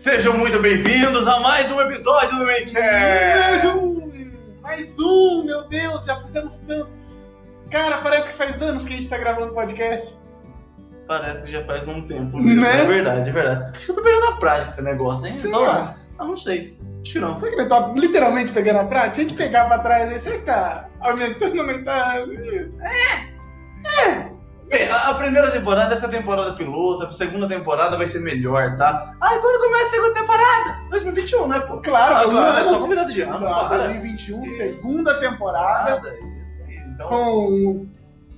Sejam muito bem-vindos a mais um episódio do Meikinho. Mais um, meu Deus, já fizemos tantos. Cara, parece que faz anos que a gente tá gravando podcast. Parece que já faz um tempo mesmo, né? É verdade. Acho que eu tô pegando a prática esse negócio, hein? Sim, lá. Não sei. Tirão. Será que ele tá literalmente pegando a prática? Se a gente pegar pra trás aí, será que tá aumentando? Bem, a primeira temporada, essa temporada piloto, a segunda temporada vai ser melhor, tá? Quando começa a segunda temporada? 2021, né, pô? Claro, é só combinado de ano. Claro, 2021, isso. Segunda temporada. Isso aí, então... Com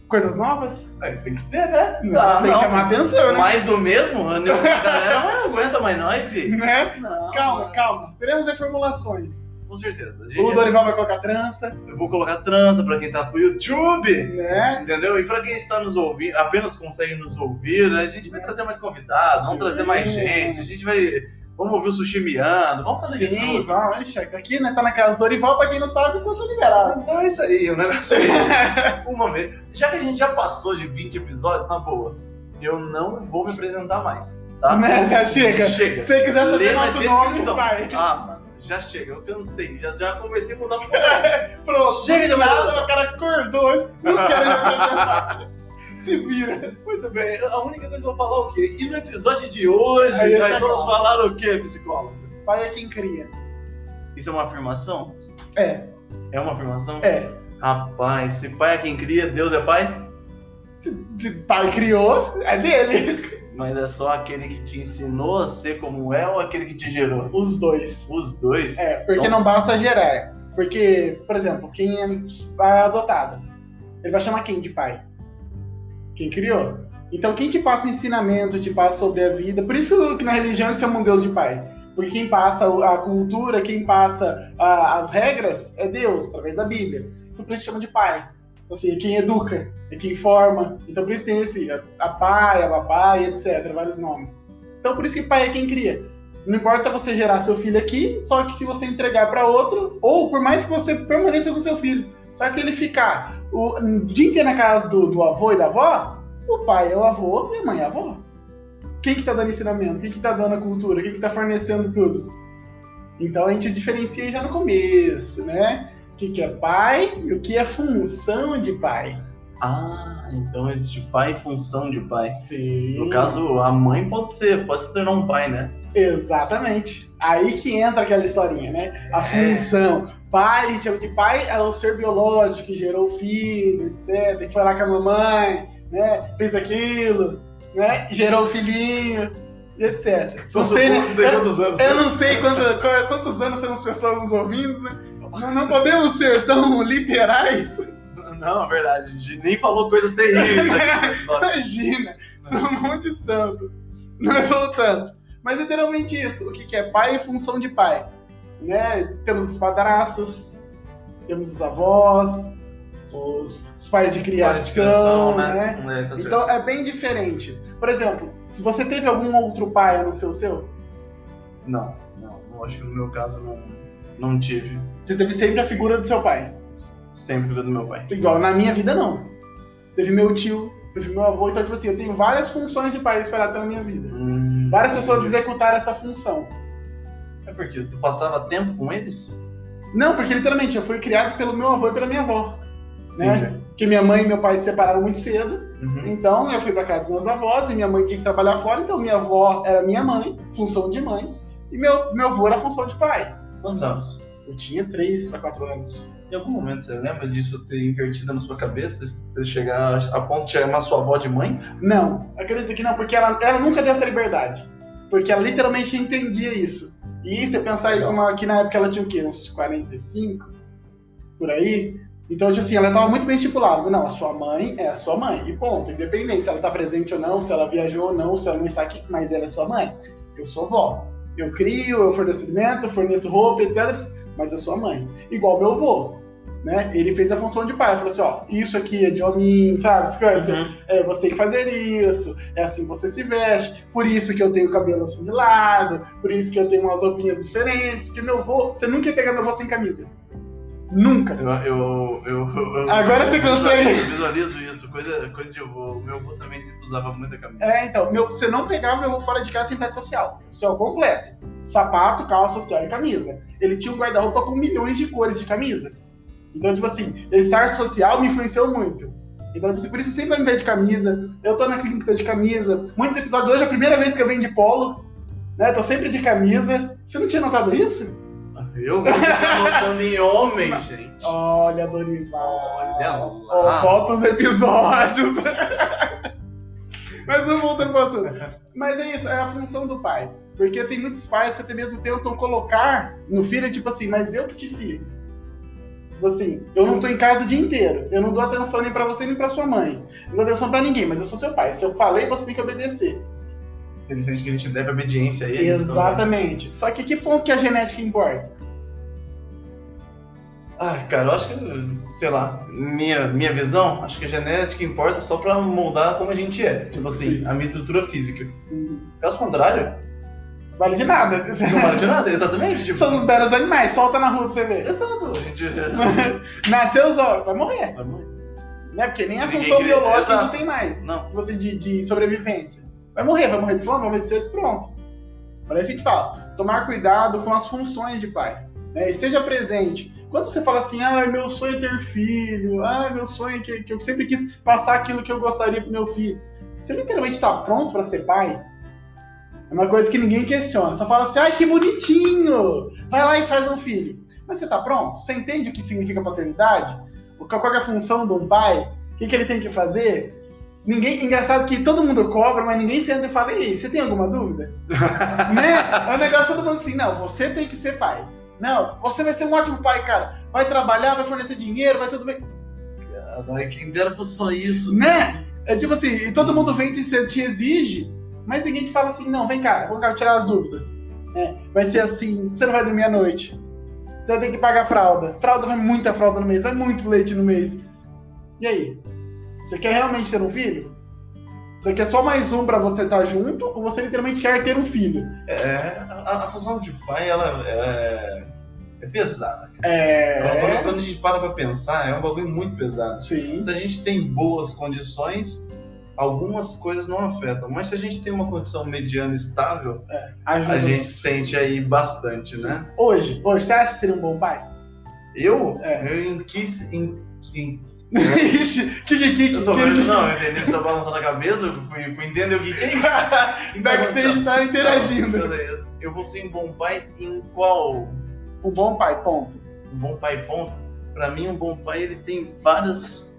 coisas novas? Tem que ter, né? Tem que chamar atenção, né? Mais do mesmo, a galera não aguenta mais nós, filho. Né? Calma. Teremos reformulações. Com certeza. O Dorival vai colocar trança. Eu vou colocar trança pra quem tá pro YouTube, né? Entendeu? E pra quem está nos ouvindo, apenas consegue nos ouvir, né? A gente vai trazer mais convidados, vamos trazer mais gente, a gente vai... Vamos ouvir o Sushi Miyano, vamos fazer isso. Sim, vamos. Aqui, né, tá na casa do Dorival, pra quem não sabe, então tá liberado. Então é isso aí, o negócio é uma vez. Já que a gente já passou de 20 episódios, na boa, eu não vou me apresentar mais, tá? Né? Já chega. Se você quiser saber nosso nome, vai. Já chega, eu cansei, já comecei a mudar um pouco. Pronto, chega de mais. O cara acordou hoje, não quero me apresentar. Se vira. Muito bem, a única coisa que eu vou falar é o quê? E no episódio de hoje, nós vamos falar o quê, psicólogo? Pai é quem cria. Isso é uma afirmação? É. É uma afirmação? É. Rapaz, se pai é quem cria, Deus é pai? Se pai criou, é dele. Mas é só aquele que te ensinou a ser como é ou aquele que te gerou? Os dois. Os dois? É, porque então... não basta gerar. Porque, por exemplo, quem é adotado, ele vai chamar quem de pai? Quem criou. Então quem te passa ensinamento, te passa sobre a vida, por isso que na religião eles chamam Deus de pai. Porque quem passa a cultura, quem passa as regras é Deus, através da Bíblia. Então por isso chama de pai. Assim, é quem educa, é quem forma. Então por isso tem esse, a pai, a papai, etc, vários nomes. Então por isso que pai é quem cria. Não importa você gerar seu filho aqui, só que se você entregar para outro, ou por mais que você permaneça com seu filho, só que ele ficar o dia inteiro na casa do avô e da avó, o pai é o avô e a mãe é a avó. Quem que tá dando ensinamento? Quem que tá dando a cultura? Quem que tá fornecendo tudo? Então a gente diferencia já no começo, né? O que é pai e o que é função de pai. Ah, então existe pai e função de pai. Sim. No caso, a mãe pode se tornar um pai, né? Exatamente. Aí que entra aquela historinha, né? A função. Pai, a gente chama de pai, é o ser biológico que gerou o filho, etc. Que foi lá com a mamãe, né? Fez aquilo, né? Gerou o filhinho, etc. Não sei, né? Eu não sei quantos anos temos pessoas nos ouvindo, né? Não podemos ser tão literais. Não, é verdade. A gente nem falou coisas terríveis. Imagina. Sou um monte de santo. Não é só tanto. Mas é literalmente isso. O que é pai e função de pai. Né? Temos os padrastos, temos os avós, os pais de criação. Né? Então é bem diferente. Por exemplo, se você teve algum outro pai a não ser o seu? Não. Acho que no meu caso não tive. Você teve sempre a figura do seu pai? Sempre a figura do meu pai. Igual, na minha vida não. Teve meu tio, teve meu avô, então tipo assim, eu tenho várias funções de pai espalhadas pela minha vida. Várias pessoas executaram essa função. É porque tu passava tempo com eles? Não, porque literalmente eu fui criado pelo meu avô e pela minha avó. Né? Entendi. Porque minha mãe e meu pai se separaram muito cedo. Uhum. Então eu fui pra casa dos meus avós e minha mãe tinha que trabalhar fora. Então minha avó era minha mãe, função de mãe. E meu avô era função de pai. Quantos anos? Eu tinha 3 para 4 anos. Em algum momento você lembra disso ter invertido na sua cabeça? Você chegar a ponto de chamar sua avó de mãe? Não, acredito que não, porque ela nunca deu essa liberdade. Porque ela literalmente entendia isso. E você pensar aí que na época ela tinha o quê? Uns 45? Por aí? Então, assim, ela estava muito bem estipulada. Não, a sua mãe é a sua mãe. E ponto. Independente se ela está presente ou não, se ela viajou ou não, se ela não está aqui, mas ela é sua mãe. Eu sou vó. Eu crio, eu forneço alimento, eu forneço roupa, etc. Mas eu sou a mãe. Igual meu avô, né? Ele fez a função de pai. Ele falou assim, isso aqui é de homem, sabe? Uhum. É você que fazer isso. É assim que você se veste. Por isso que eu tenho o cabelo assim de lado. Por isso que eu tenho umas roupinhas diferentes. Porque meu avô... Você nunca ia pegar meu avô sem camisa. Nunca. Agora você consegue... Eu visualizo isso. coisas de avô. Meu avô também sempre usava muita camisa. É, então, você não pegava meu avô fora de casa sem estar de social. Social completo. Sapato, calça social e camisa. Ele tinha um guarda-roupa com milhões de cores de camisa. Então, tipo assim, estar social me influenciou muito. Então, por isso sempre vai me ver de camisa. Eu tô na clínica, tô de camisa. Muitos episódios hoje é a primeira vez que eu venho de polo. Né? Tô sempre de camisa. Você não tinha notado isso? Eu vou ficar voltando em homem, gente. Olha, Dorival. Olha lá. Oh, faltam os episódios. Mas vamos voltar pro assunto. Mas é isso, é a função do pai. Porque tem muitos pais que até mesmo tentam colocar no filho, tipo assim, mas eu que te fiz. Assim, eu não tô em casa o dia inteiro. Eu não dou atenção nem pra você nem pra sua mãe. Não dou atenção pra ninguém, mas eu sou seu pai. Se eu falei, você tem que obedecer. Eles sentem que a gente deve obediência a eles. Exatamente. Só que ponto que a genética importa? Ah, cara, eu acho que, sei lá, minha visão, acho que a genética importa só pra moldar como a gente é. Tipo assim, sim, a minha estrutura física. Caso contrário, vale de nada. Não vale de nada, exatamente. Tipo... Somos belos animais, solta na rua pra você ver. Exato. Nasceu os olhos, vai morrer. Vai morrer. Né? Porque nem a função biológica a gente tem mais. Não. Tipo assim, de sobrevivência. Vai morrer de fome, vai morrer de sede, pronto. Parece que a gente fala, tomar cuidado com as funções de pai. Né? Esteja presente. Quando você fala assim, meu sonho é ter filho, meu sonho é que eu sempre quis passar aquilo que eu gostaria pro meu filho. Você literalmente tá pronto pra ser pai? É uma coisa que ninguém questiona. Só fala assim, que bonitinho, vai lá e faz um filho. Mas você tá pronto? Você entende o que significa paternidade? Qual é a função de um pai? O que ele tem que fazer? Ninguém, engraçado que todo mundo cobra, mas ninguém senta e fala, ei, você tem alguma dúvida? Né? É um negócio todo mundo assim, não, você tem que ser pai. Não, você vai ser um ótimo pai, cara. Vai trabalhar, vai fornecer dinheiro, vai tudo bem. Cara, quem dera fosse só isso. Né? É tipo assim, todo mundo vem te exige, mas ninguém te fala assim, não, vem cá, vou tirar as dúvidas. É, vai ser assim, você não vai dormir à noite. Você vai ter que pagar fralda. Vai muita fralda no mês, vai muito leite no mês. E aí? Você quer realmente ter um filho? Você quer só mais um pra você estar junto? Ou você literalmente quer ter um filho? A função de pai, ela é pesada. Quando a gente para pra pensar, é um bagulho muito pesado. Sim. Se a gente tem boas condições, algumas coisas não afetam. Mas se a gente tem uma condição mediana estável, a gente sente aí bastante, né? Hoje, você acha que seria um bom pai? Eu? Eu eu tô vendo, não, a Denise tá balançando a cabeça, eu fui entender o que é isso. Backstage está interagindo. Eu vou ser um bom pai em qual? Um bom pai, ponto. Um bom pai, ponto? Pra mim, um bom pai, ele tem várias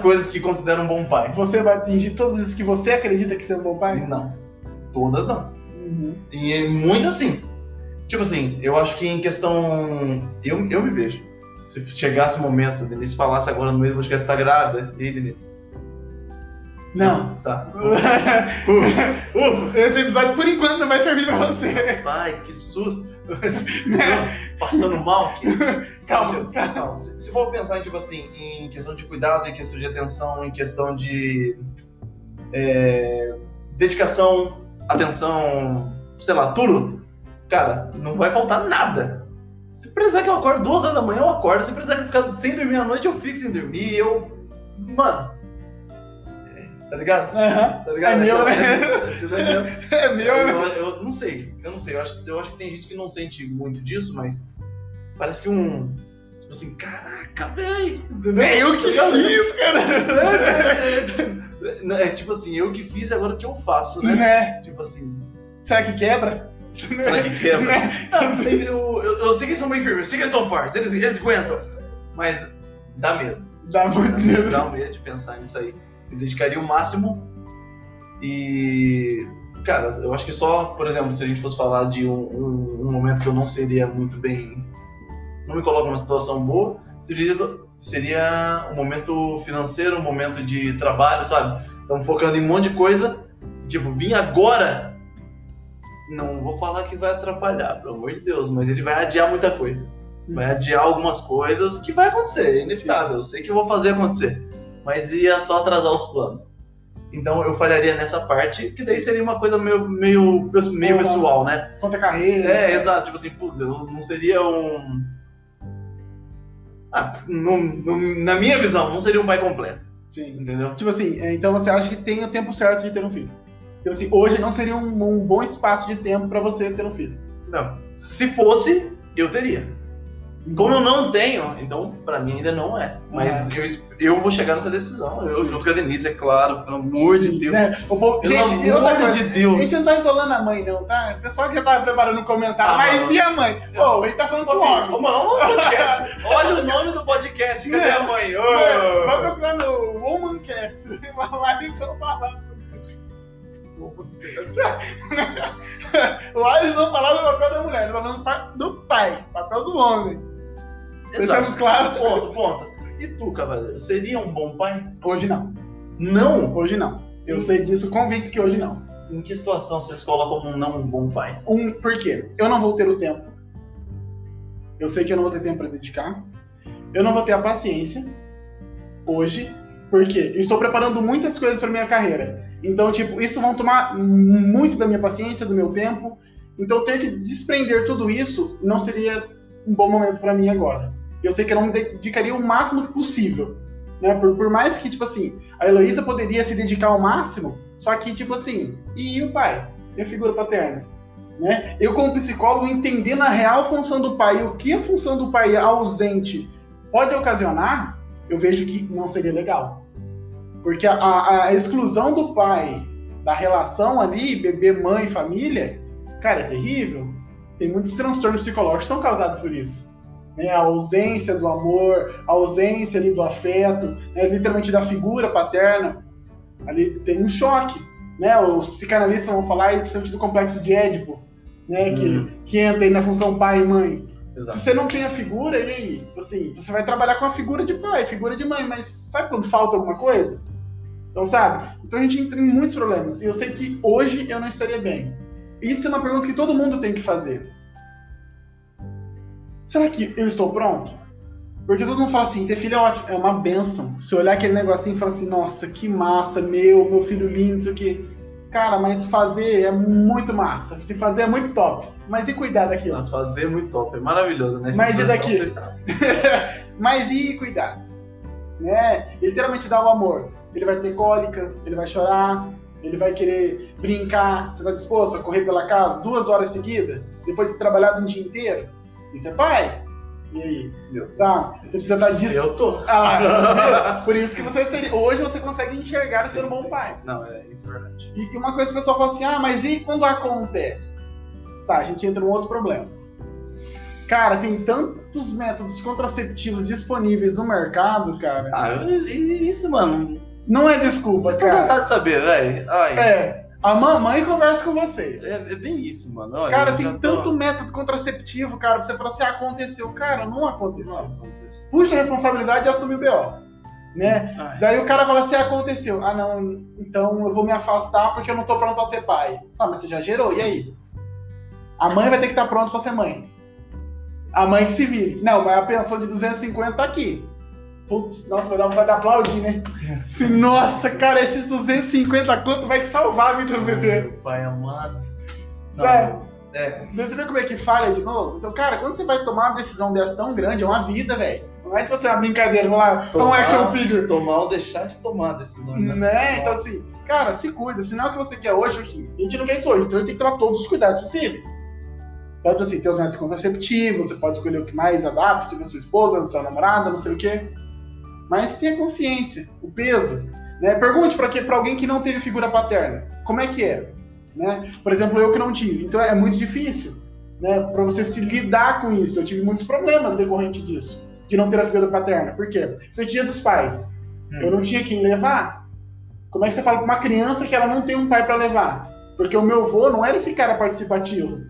coisas que considera um bom pai. Você vai atingir todas as que você acredita que seja um bom pai? Não. Todas não. E muito assim. Tipo assim, eu acho que em questão... Eu me vejo. Se chegasse o momento da Denise falasse agora no mesmo podcast, tá grávida? E aí, Denise? Não. Tá. Esse episódio, por enquanto, não vai servir pra você. Pai, que susto. Passando mal aqui. Calma. Se for pensar, tipo assim, em questão de cuidado, em questão de atenção, em questão de... dedicação, atenção, sei lá, tudo. Cara, não vai faltar nada. Se precisar que eu acorde 2 horas da manhã, eu acordo. Se precisar que eu ficar sem dormir à noite, eu fico sem dormir. Mano. Tá ligado? Tá ligado? É meu, né? É meu, né? Eu não sei. Eu acho que tem gente que não sente muito disso, mas parece que tipo assim, caraca, velho. É eu que fiz, cara. É tipo assim, eu que fiz, agora o que eu faço, né? Tipo assim. Será que quebra? Será que quebra? Eu sei que eles são bem firmes, eu sei que eles são fortes, eles aguentam. Mas dá medo. Dá muito medo. Dá medo de pensar nisso aí. Me dedicaria o máximo. E, cara, eu acho que só, por exemplo, se a gente fosse falar de um momento que eu não seria muito bem... Não me coloco numa situação boa, seria um momento financeiro, um momento de trabalho, sabe? Estamos focando em um monte de coisa. Tipo, vim agora... Não vou falar que vai atrapalhar, pelo amor de Deus, mas ele vai adiar muita coisa. Vai adiar algumas coisas que vai acontecer, é inevitável. Eu sei que eu vou fazer acontecer, mas ia só atrasar os planos. Então eu falharia nessa parte, que daí seria uma coisa meio pessoal, né? Contra a carreira. Exato. Tipo assim, puta, não seria um... na minha visão, não seria um pai completo. Sim, entendeu? Tipo assim, então você acha que tem o tempo certo de ter um filho. Então assim, hoje não seria um bom espaço de tempo pra você ter um filho. Não. Se fosse, eu teria. Como eu não tenho, então pra mim ainda não é. Mas eu vou chegar nessa decisão. Eu junto com a Denise, é claro, pelo amor de Deus. Né? Gente, pelo amor de Deus. A gente não tá isolando a mãe, não, tá? O pessoal que tava preparando um comentário, mas e a mãe? Pô, ele tá falando com o homem. Olha o nome do podcast, cadê a mãe? Vai procurar no Womancast. Lá eles vão falar sobre isso. Lá eles vão falar do papel da mulher, eles vão falar do pai, papel do homem. Deixamos claro. Ponto. E tu, cavaleiro, seria um bom pai? Hoje não. Não? Hoje não. Eu sei disso, convicto que hoje não. Em que situação você escolhe como um bom pai? Por quê? Eu não vou ter o tempo. Eu sei que eu não vou ter tempo pra dedicar. Eu não vou ter a paciência. Hoje. Por quê? Eu estou preparando muitas coisas pra minha carreira. Então, tipo, isso vão tomar muito da minha paciência, do meu tempo. Então, ter que desprender tudo isso não seria um bom momento pra mim agora. Eu sei que eu não me dedicaria o máximo possível, né? Por mais que, tipo assim, a Heloísa poderia se dedicar ao máximo, só que, tipo assim, e o pai? E a figura paterna? Né? Eu, como psicólogo, entendendo a real função do pai e o que a função do pai ausente pode ocasionar, eu vejo que não seria legal. Porque a exclusão do pai da relação ali, bebê, mãe, família, cara, é terrível. Tem muitos transtornos psicológicos que são causados por isso. Né, a ausência do amor, a ausência ali do afeto, né, literalmente da figura paterna, ali tem um choque, né, os psicanalistas vão falar, principalmente do complexo de Édipo, né, que entra aí na função pai e mãe. Exato. Se você não tem a figura, e aí? Assim, você vai trabalhar com a figura de pai, figura de mãe, mas sabe quando falta alguma coisa? Então, sabe? Então a gente entra em muitos problemas, e eu sei que hoje eu não estaria bem. Isso é uma pergunta que todo mundo tem que fazer. Será que eu estou pronto? Porque todo mundo fala assim, ter filho é ótimo, é uma bênção. Se olhar aquele negocinho e falar assim, nossa, que massa, meu filho lindo, isso aqui. Cara, mas fazer é muito massa. Se fazer é muito top. Mas e cuidar daquilo? Não, fazer é muito top, é maravilhoso, né? Mas e daqui? Mas e cuidar? Né? Literalmente dá o amor. Ele vai ter cólica, ele vai chorar, ele vai querer brincar. Você está disposto a correr pela casa 2 horas seguidas? Depois de trabalhar um dia inteiro? Isso é pai? E aí? Meu. Sabe? Você precisa estar disso. Eu tô. Por isso que você seria. Hoje você consegue enxergar ser um bom pai. Não, é isso, é verdade. E uma coisa que o pessoal fala assim, mas e quando acontece? Tá, a gente entra num outro problema. Cara, tem tantos métodos contraceptivos disponíveis no mercado, cara. Isso, mano. Não é desculpa, cara. Vocês estão cansados de saber, velho. A mamãe conversa com vocês. É bem isso, mano. Olha, cara, tem tanto método contraceptivo, cara, pra você falar assim, aconteceu. Cara, não aconteceu. Puxa a responsabilidade e assume o BO, né? Daí o cara fala assim, aconteceu. Não, então eu vou me afastar porque eu não tô pronto pra ser pai. Mas você já gerou, e aí? A mãe vai ter que estar pronta pra ser mãe. A mãe que se vire. Não, mas a pensão de 250 tá aqui. Putz, nossa, vai dar aplaudir, né? Se, nossa, cara, esses 250 conto vai te salvar a vida do bebê. Meu pai amado. Sério? Você vê como é que falha de novo? Então, cara, quando você vai tomar uma decisão dessa tão grande, é uma vida, velho. Não é tipo assim, uma brincadeira, vamos lá, tomar, um action figure. Tomar ou deixar de tomar a decisão. Né? Então, assim, cara, se cuida. Se não é o que você quer hoje, assim, a gente não quer isso hoje. Então, a gente tem que tomar todos os cuidados possíveis. Então, assim, tem os métodos contraceptivos, você pode escolher o que mais adapta, na sua esposa, na sua namorada, não sei o quê. Mas tenha consciência, o peso, né? Pergunte para alguém que não teve figura paterna, como é que é, né? Por exemplo, eu que não tive, então é muito difícil, né? Para você se lidar com isso, eu tive muitos problemas decorrente disso, de não ter a figura paterna. Por quê? Isso é dia dos pais, eu não tinha quem levar. Como é que você fala para uma criança que ela não tem um pai para levar? Porque o meu avô não era esse cara participativo,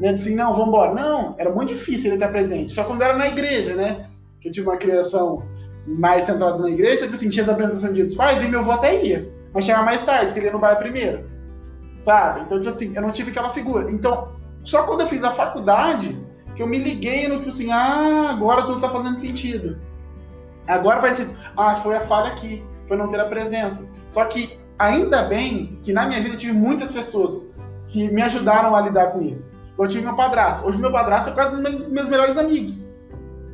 né? Assim, não, vamos embora. Não, era muito difícil ele estar presente, só quando era na igreja, né? Que eu tive uma criação mais sentado na igreja, tipo assim, tinha as apresentações do dia dos pais e meu avô até ia, mas chegava mais tarde, porque ele ia no bairro primeiro, sabe? Então, tipo assim, eu não tive aquela figura. Então, só quando eu fiz a faculdade, que eu me liguei no tipo assim, agora tudo tá fazendo sentido. Agora faz sentido. Foi a falha aqui, foi não ter a presença. Só que, ainda bem que na minha vida eu tive muitas pessoas que me ajudaram a lidar com isso. Eu tive meu padrasto. Hoje meu padrasto é quase um dos meus melhores amigos.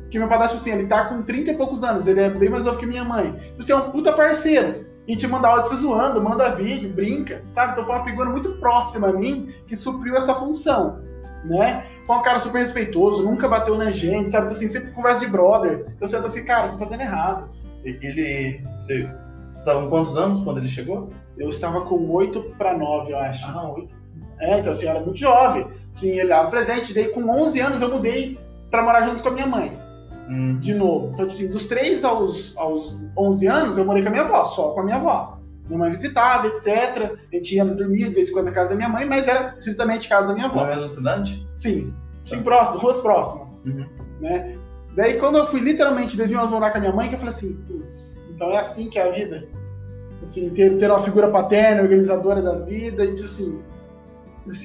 Que meu padrasto, assim, ele tá com 30 e poucos anos, ele é bem mais novo que minha mãe. Você é um puta parceiro. E te manda áudio se zoando, manda vídeo, brinca, sabe? Então foi uma figura muito próxima a mim que supriu essa função, né? Foi um cara super respeitoso, nunca bateu na gente, sabe? Então, assim, sempre conversa de brother. Então você tá assim, cara, você tá fazendo errado. Ele... Você estava com quantos anos quando ele chegou? Eu estava com 8 para 9, eu acho. Ah, 8. É, então assim, eu era muito jovem. Assim, ele dava presente, daí com 11 anos eu mudei pra morar junto com a minha mãe. De novo. Então, assim, dos 3 aos 11 anos, eu morei com a minha avó, só com a minha avó. Minha mãe visitava, etc. A gente ia dormir de vez em quando na casa da minha mãe, mas era estritamente casa da minha avó. Na mesma cidade? Sim. Sim, próximo, ruas próximas. Uhum. Né? Daí, quando eu fui literalmente em 2011 morar com a minha mãe, que eu falei assim, putz, então é assim que é a vida? Assim, ter uma figura paterna, organizadora da vida, e assim,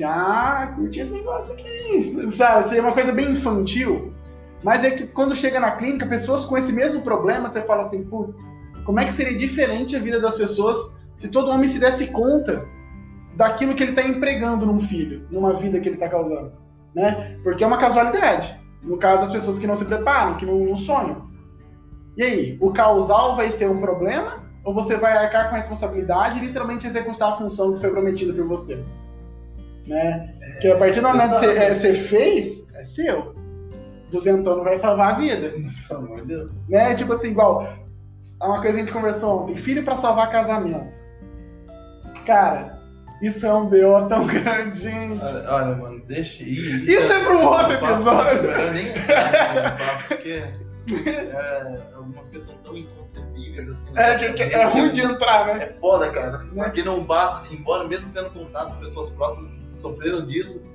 ah, curti esse negócio aqui. Sabe, assim, é uma coisa bem infantil. Mas é que quando chega na clínica, pessoas com esse mesmo problema, você fala assim, putz, como é que seria diferente a vida das pessoas se todo homem se desse conta daquilo que ele está empregando num filho, numa vida que ele está causando, né? Porque é uma casualidade. No caso, as pessoas que não se preparam, que não sonham. E aí, o causal vai ser um problema ou você vai arcar com a responsabilidade e literalmente executar a função que foi prometida por você? Né? Que a partir do momento que você fez, é seu. Duzentão não vai salvar a vida. Pelo amor de Deus. Né? Tipo assim, igual... Uma coisa que a gente conversou ontem. Filho pra salvar casamento. Cara, isso é um BO tão grande, gente. Olha, mano, deixa ir. Isso é pro outro episódio. Pra mim, porque... algumas coisas são tão inconcebíveis, assim. É ruim de entrar, né? É foda, cara. Porque não basta, embora mesmo tendo contato com pessoas próximas que sofreram disso,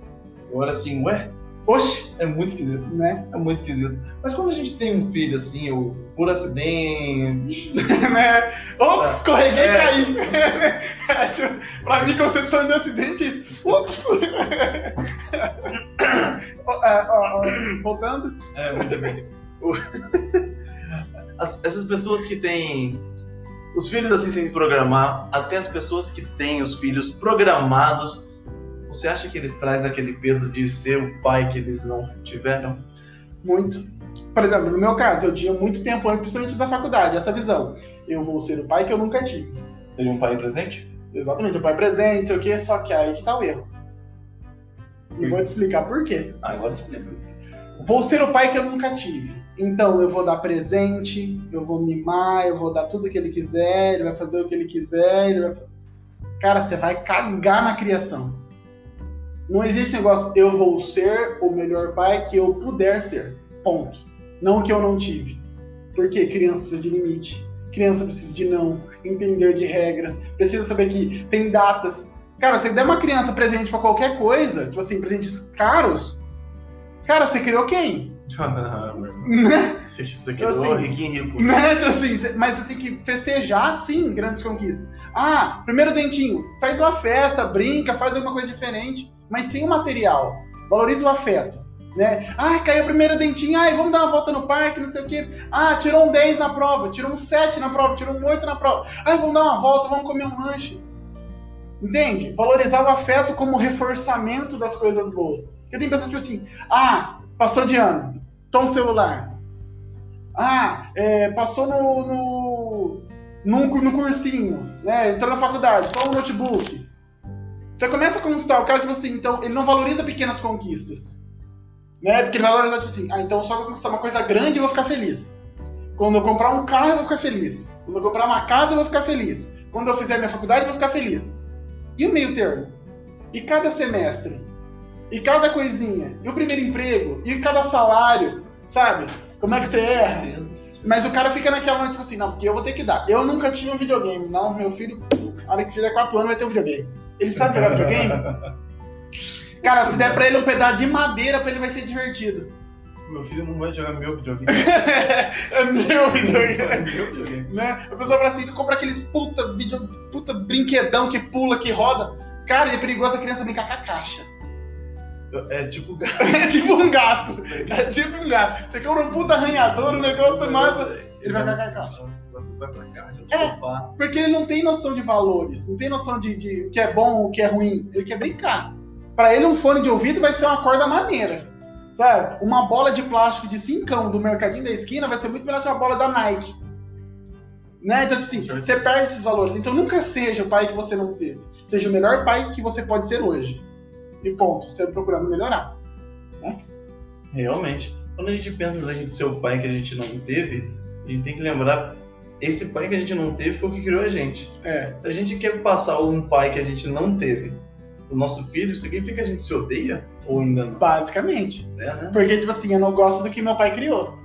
agora assim, ué... Oxe, é muito esquisito, né? É muito esquisito. Mas quando a gente tem um filho assim, ou por acidente... né? Ops, escorreguei e caí. Tipo, pra mim, concepção de acidente é isso. Ups! Voltando? É, muito bem. Essas pessoas que têm... Os filhos assim, sem programar, até as pessoas que têm os filhos programados... Você acha que eles trazem aquele peso de ser o pai que eles não tiveram? Muito. Por exemplo, no meu caso, eu tinha muito tempo antes, principalmente da faculdade, essa visão. Eu vou ser o pai que eu nunca tive. Seria um pai presente? Exatamente, um pai presente, sei o quê, só que aí que tá o erro. E vou te explicar por quê. Agora explica. Vou ser o pai que eu nunca tive. Então, eu vou dar presente, eu vou mimar, eu vou dar tudo que ele quiser, ele vai fazer o que ele quiser, ele vai... Cara, você vai cagar na criação. Não existe negócio, eu vou ser o melhor pai que eu puder ser, ponto. Não que eu não tive. Porque criança precisa de limite, criança precisa de não, entender de regras, precisa saber que tem datas. Cara, você der uma criança presente pra qualquer coisa, tipo assim, presentes caros, cara, você criou quem? Isso aqui é assim, riquinho e rico. Né? Tipo assim, mas você tem que festejar, sim, grandes conquistas. Ah, primeiro dentinho, faz uma festa, brinca, faz alguma coisa diferente. Mas sem o material, valoriza o afeto, né? Ah, caiu o primeiro dentinho, ai, vamos dar uma volta no parque, não sei o quê. Ah, tirou um 10 na prova, tirou um 7 na prova, tirou um 8 na prova. Ai, vamos dar uma volta, vamos comer um lanche. Entende? Valorizar o afeto como reforçamento das coisas boas. Porque tem pessoas tipo assim, ah, passou de ano, toma o celular. Ah, passou no cursinho, né? Entrou na faculdade, toma o notebook. Você começa a conquistar o cara, tipo assim, então ele não valoriza pequenas conquistas, né? Porque ele valoriza, tipo assim, ah, então só vou conquistar uma coisa grande eu vou ficar feliz. Quando eu comprar um carro eu vou ficar feliz. Quando eu comprar uma casa eu vou ficar feliz. Quando eu fizer minha faculdade eu vou ficar feliz. E o meio termo? E cada semestre? E cada coisinha? E o primeiro emprego? E cada salário? Sabe? Como é que você erra? Mas o cara fica naquela, tipo assim, não, porque eu vou ter que dar. Eu nunca tinha um videogame. Não, meu filho, a hora que fizer 4 anos vai ter um videogame. Ele sabe pegar videogame? Cara, se der pra ele um pedaço de madeira, pra ele vai ser divertido. Meu filho não vai jogar meu videogame. É meu videogame. É meu videogame. Né? A pessoa fala assim, ele compra aqueles puta brinquedão que pula, que roda. Cara, é perigoso a criança brincar com a caixa. É tipo um gato. É tipo um gato. Você compra um puta arranhador, um negócio massa, ele vai cagar a caixa. Vai pra casa, porque ele não tem noção de valores, não tem noção de o que é bom, o que é ruim, ele quer brincar. Pra ele um fone de ouvido vai ser uma corda maneira. Sabe? Uma bola de plástico de 5 do mercadinho da esquina vai ser muito melhor que uma bola da Nike. Né? Então, assim, você perde esses valores. Então, nunca seja o pai que você não teve. Seja o melhor pai que você pode ser hoje. E ponto. Você procurando melhorar. Né? Realmente. Quando a gente pensa na gente ser o pai que a gente não teve, a gente tem que lembrar... Esse pai que a gente não teve foi o que criou a gente. É. Se a gente quer passar um pai que a gente não teve o nosso filho, significa que a gente se odeia ou ainda não? Basicamente. É, né? Porque, tipo assim, eu não gosto do que meu pai criou.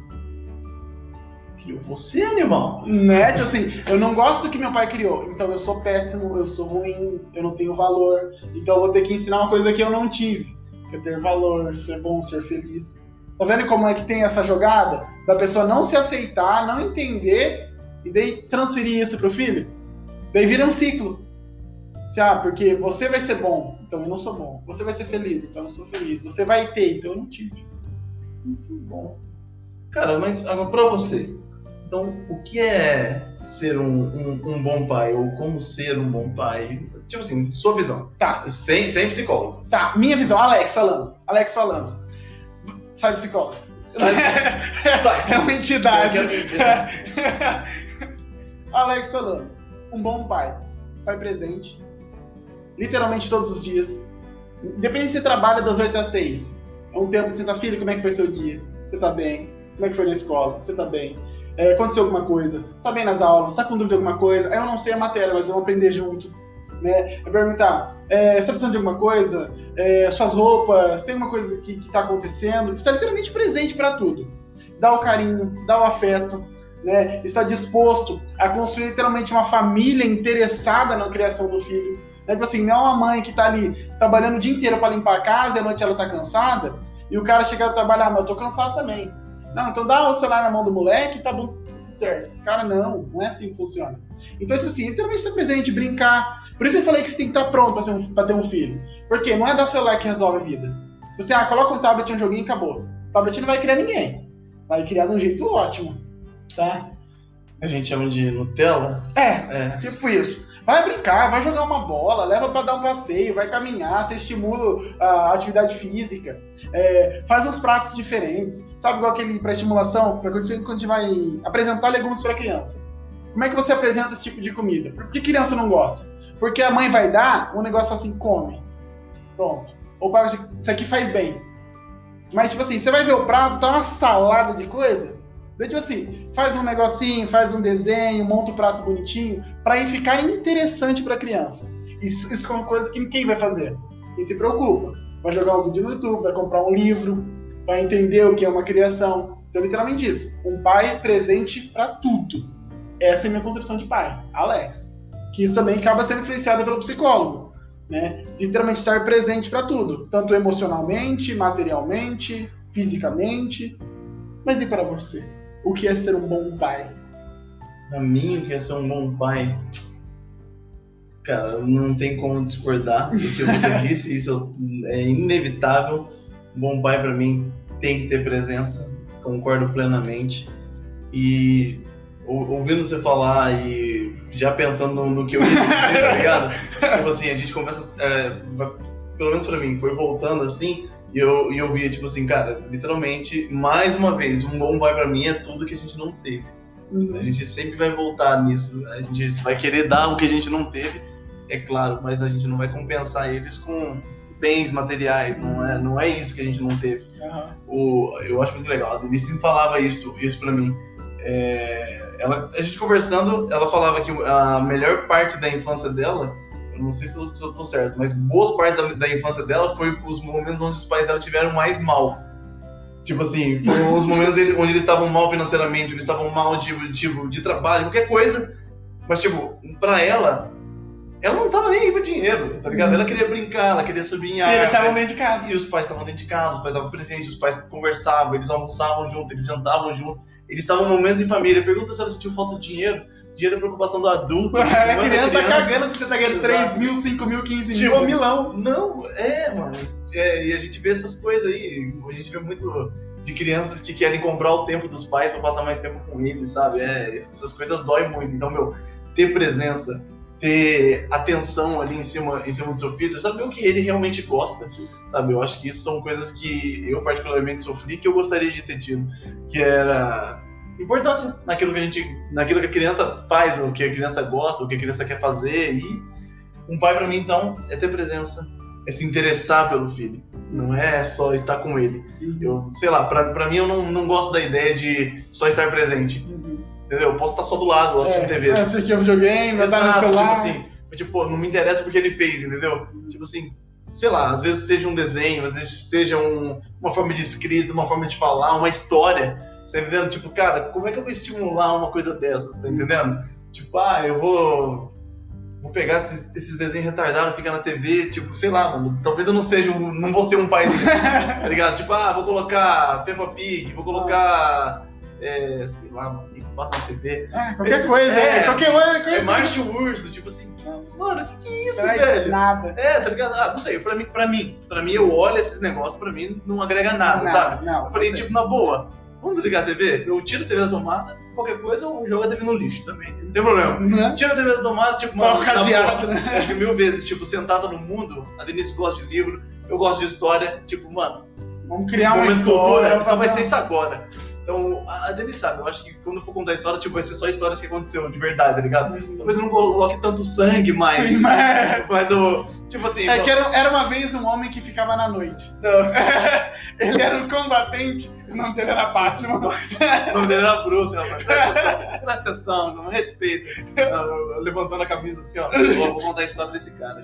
Criou você, animal? Né? Tipo assim, eu não gosto do que meu pai criou. Então eu sou péssimo, eu sou ruim, eu não tenho valor. Então eu vou ter que ensinar uma coisa que eu não tive. Que é ter valor, ser bom, ser feliz. Tá vendo como é que tem essa jogada? Da pessoa não se aceitar, não entender... E daí transferir isso pro filho. Daí vira um ciclo. Porque você vai ser bom, então eu não sou bom. Você vai ser feliz, então eu não sou feliz. Você vai ter, então eu não tive. Muito bom. Cara, mas agora pra você. Então, o que é ser um bom pai? Ou como ser um bom pai? Tipo assim, sua visão. Tá. Sem psicólogo. Tá, minha visão. Alex falando. Sai psicólogo. Sai. É uma entidade. Alex falando, um bom pai, pai presente, literalmente todos os dias, independente se você trabalha das 8 às 6, é um tempo que você tá, filho, como é que foi seu dia? Você tá bem? Como é que foi na escola? Você tá bem? Aconteceu alguma coisa? Você tá bem nas aulas? Você tá com dúvida de alguma coisa? Eu não sei a matéria, mas vamos aprender junto, né? Eu perguntar, você tá precisando de alguma coisa? Suas roupas? Tem alguma coisa que tá acontecendo? Você tá literalmente presente pra tudo, dá o carinho, dá o afeto, né? Está disposto a construir literalmente uma família interessada na criação do filho. Né? Tipo assim, não é uma mãe que está ali trabalhando o dia inteiro para limpar a casa e à noite ela está cansada e o cara chega a trabalhar, mas eu estou cansado também. Não, então dá o celular na mão do moleque e tá bom, certo. Cara, não é assim que funciona. Então, tipo assim, literalmente estar presente, brincar. Por isso eu falei que você tem que estar pronto para ter um filho. Porque não é dar celular que resolve a vida. Você, coloca um tablet, um joguinho e acabou. O tablet não vai criar ninguém. Vai criar de um jeito ótimo. Tá? A gente chama de Nutella? Tipo isso. Vai brincar, vai jogar uma bola, leva pra dar um passeio, vai caminhar, você estimula a atividade física, faz uns pratos diferentes, sabe, igual aquele pra estimulação, pra quando a gente vai apresentar legumes pra criança. Como é que você apresenta esse tipo de comida? Por que criança não gosta? Porque a mãe vai dar um negócio assim, come. Pronto. Ou pai, isso aqui faz bem. Mas tipo assim, você vai ver o prato, tá uma salada de coisa. Daí, tipo assim, faz um negocinho, faz um desenho, monta um prato bonitinho, pra aí ficar interessante pra criança. Isso é uma coisa que ninguém vai fazer. Quem se preocupa? Vai jogar um vídeo no YouTube, vai comprar um livro, vai entender o que é uma criação. Então, literalmente isso. Um pai presente pra tudo. Essa é a minha concepção de pai, Alex. Que isso também acaba sendo influenciado pelo psicólogo, né? De literalmente estar presente pra tudo. Tanto emocionalmente, materialmente, fisicamente. Mas e pra você? O que é ser um bom pai? Pra mim, o que é ser um bom pai? Cara, não tem como discordar do que você disse, isso é inevitável. Um bom pai, pra mim, tem que ter presença, concordo plenamente. E ouvindo você falar e já pensando no que eu disse, tá ligado? Tipo assim, a gente começa, pelo menos pra mim, foi voltando assim. E eu via, tipo assim, cara, literalmente, mais uma vez, um bom pai pra mim é tudo que a gente não teve. Uhum. A gente sempre vai voltar nisso, a gente vai querer dar o que a gente não teve, é claro, mas a gente não vai compensar eles com bens materiais, não é isso que a gente não teve. Uhum. Eu acho muito legal, a Denise sempre falava isso pra mim. A gente conversando, ela falava que a melhor parte da infância dela... Eu não sei se eu tô certo, mas boas partes da infância dela foi os momentos onde os pais dela tiveram mais mal. Tipo assim, foram os momentos onde eles estavam mal financeiramente, eles estavam mal de trabalho, qualquer coisa. Mas tipo, pra ela não tava nem aí pra dinheiro, tá ligado? Ela queria brincar, ela queria subir em árvore. Eles estavam dentro de casa. E os pais estavam dentro de casa, os pais estavam presentes, os pais conversavam, eles almoçavam juntos, eles jantavam juntos. Eles estavam momentos em família. Pergunta se ela sentiu falta de dinheiro. Dinheiro é preocupação do adulto. A criança tá cagando se você tá ganhando 3 mil, 5 mil, 15 mil ou milão. Não, mano. E a gente vê essas coisas aí. A gente vê muito de crianças que querem comprar o tempo dos pais pra passar mais tempo com eles, sabe? Essas coisas doem muito. Então, meu, ter presença, ter atenção ali em cima do seu filho, saber o que ele realmente gosta, sabe? Eu acho que isso são coisas que eu particularmente sofri, que eu gostaria de ter tido, que era importância naquilo que a criança faz, o que a criança gosta, o que a criança quer fazer. E um pai pra mim, então, é ter presença, é se interessar pelo filho, não é só estar com ele. Eu, sei lá, pra mim eu não gosto da ideia de só estar presente. Entendeu? Eu posso estar só do lado, assistindo TV. Assistir videogame, estar no celular. Tipo, não me interessa porque ele fez, entendeu? Tipo assim, sei lá, às vezes seja um desenho, às vezes seja uma forma de escrita, uma forma de falar, uma história. Você tá entendendo? Tipo, cara, como é que eu vou estimular uma coisa dessas? Tá entendendo? Tipo, eu vou pegar esses desenhos retardados, ficar na TV, tipo, sei lá, mano, talvez eu não vou ser um pai dele, tá ligado? Tipo, vou colocar Peppa Pig, vou colocar, sei lá, mano, que passa na TV. Qualquer coisa. Marche o Urso, tipo assim, mano, o que é isso, velho? Nada. Tá ligado? Não sei, pra mim, eu olho esses negócios, pra mim, não agrega nada, sabe? Não, eu falei, tipo, na boa, vamos ligar a TV? Eu tiro a TV da tomada, qualquer coisa, eu jogo a TV no lixo também, não tem problema. Uhum. Tira a TV da tomada, tipo, mano, cadeado, né? Acho que 1000 vezes, tipo, sentada no mundo, a Denise gosta de livro, eu gosto de história, tipo, mano, vamos criar uma história, então vai ser isso agora. Então, a Denise sabe, eu acho que quando eu for contar a história, tipo, vai ser só histórias que aconteceram de verdade, tá ligado? Uhum. Talvez eu não coloque tanto sangue, mas eu, tipo assim... É então... que era uma vez um homem que ficava na noite. Não. Ele era um combatente, o nome dele era Batman. O nome dele era Bruce, rapaz. Presta atenção, não respeita. Levantando a camisa assim, ó, vou contar a história desse cara.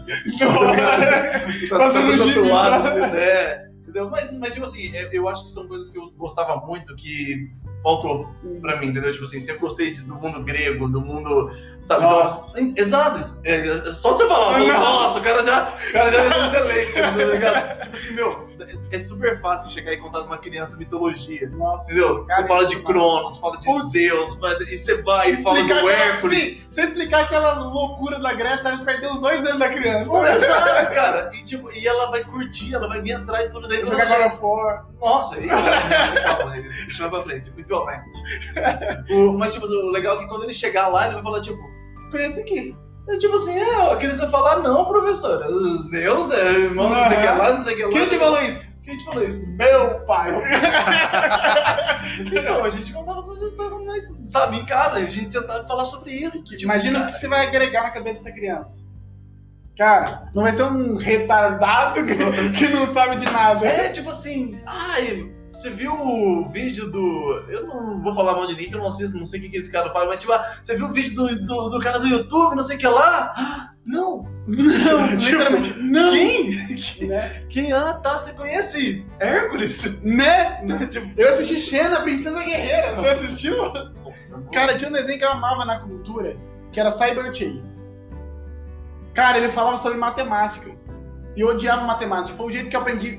Passando um tatuado, assim, né? Entendeu? Mas, tipo assim, eu acho que são coisas que eu gostava muito, que faltou pra mim, entendeu? Tipo assim, sempre gostei do mundo grego, do mundo, sabe? Nossa. Então, exato. Só você falar, nossa, o cara já é um deleite, tá ligado? Tipo assim, meu, é super fácil chegar e contar de uma criança mitologia, nossa, entendeu? Cara, você fala de Cronos, fala de Zeus, e você vai e fala do Hércules. Se você explicar aquela loucura da Grécia, ela vai perder uns 2 anos da criança. Exato, cara. E, tipo, e ela vai curtir, ela vai vir atrás de tudo. Jogar para fora. Nossa, e calma, deixa eu pra frente, muito violento. Mas, tipo, o legal é que quando ele chegar lá, ele vai falar, tipo, conhece aqui. É tipo assim, a criança vai falar, não, professora, Zeus é irmão, não sei o que lá, não sei o que lá. Quem te falou isso? Meu pai. Então, a gente contava essas histórias, sabe, em casa, a gente sentava e falava sobre isso. Tipo, imagina o que você vai agregar na cabeça dessa criança. Cara, não vai ser um retardado que não sabe de nada. É, tipo assim, você viu o vídeo do... Eu não vou falar mal de ninguém, que eu não assisto, não sei o que esse cara fala, mas tipo, você viu o vídeo do cara do YouTube, não sei o que lá? Não, literalmente, não. Quem? Né? Quem? Você conhece Hércules? Né? Eu assisti Xena, Princesa Guerreira, você assistiu? Nossa, cara, tinha um desenho que eu amava na cultura, que era Cyber Chase. Cara, ele falava sobre matemática, e eu odiava matemática, foi o jeito que eu aprendi...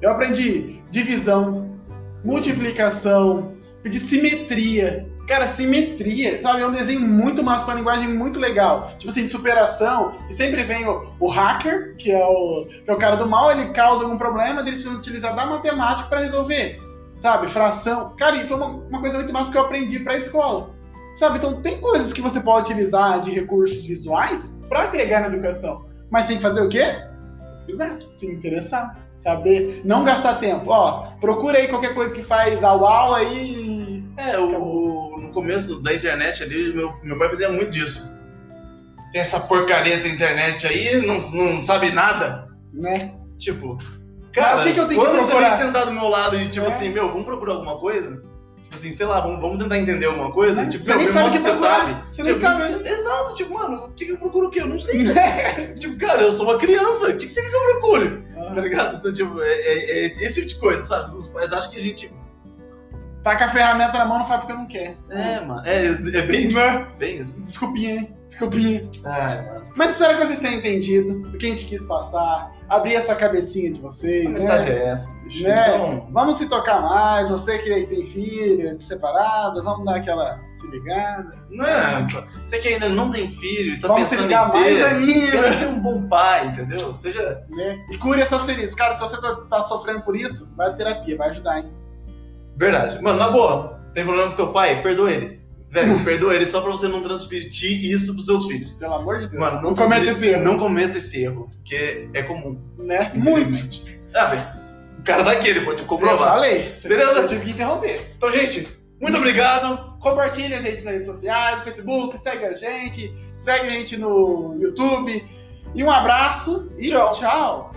Eu aprendi divisão, multiplicação, aprendi simetria. Cara, simetria, sabe? É um desenho muito massa, uma linguagem muito legal. Tipo assim, de superação, que sempre vem o hacker, que é o cara do mal, ele causa algum problema, eles precisam utilizar da matemática para resolver, sabe? Fração. Cara, e foi uma coisa muito massa que eu aprendi pra escola, sabe? Então tem coisas que você pode utilizar de recursos visuais para agregar na educação, mas tem que fazer o quê? Pesquisar, se interessar. Saber, não gastar tempo. Procura aí qualquer coisa que faz au-au aí. No começo da internet ali, meu pai fazia muito disso. Tem essa porcaria da internet aí, não sabe nada, né? Tipo, cara, o que eu tenho que procurar? Quando você vem sentar do meu lado e tipo assim, vamos procurar alguma coisa? Tipo assim, sei lá, vamos tentar entender alguma coisa? Tipo, você nem sabe o que você sabe. Você nem sabe. Exato, tipo, mano, o que eu procuro o quê? Eu não sei. Tipo, cara, eu sou uma criança, o que você quer que eu procure? Tá ligado? Então, tipo, esse tipo de coisa, sabe? Os pais acham que a gente... Taca a ferramenta na mão, não faz porque não quer. Mano. É bem isso. Bem isso. Desculpinha, hein? Desculpinha. Mano. Mas espero que vocês tenham entendido o que a gente quis passar. Abrir essa cabecinha de vocês. A mensagem é essa, bicho. Então, vamos se tocar mais. Você que tem filho, separado, vamos dar aquela se ligada. Você que ainda não tem filho e tá vamos pensando em ter, pensa ser um bom pai, entendeu? Seja... E cure essas feridas. Cara, se você tá sofrendo por isso, vai à terapia, vai ajudar, hein? Verdade. Mano, na boa, tem problema com teu pai? Perdoa ele. Velho, perdoa ele só pra você não transmitir isso pros seus filhos. Pelo amor de Deus. Mano, não cometa esse erro. Não cometa esse erro, porque é comum. Né? Muito. Ah, velho, o cara tá aqui, ele pode comprovar. Eu falei. Beleza? Eu tive que interromper. Então, gente, muito obrigado. Compartilha a gente nas redes sociais, no Facebook, segue a gente no YouTube. E um abraço e tchau.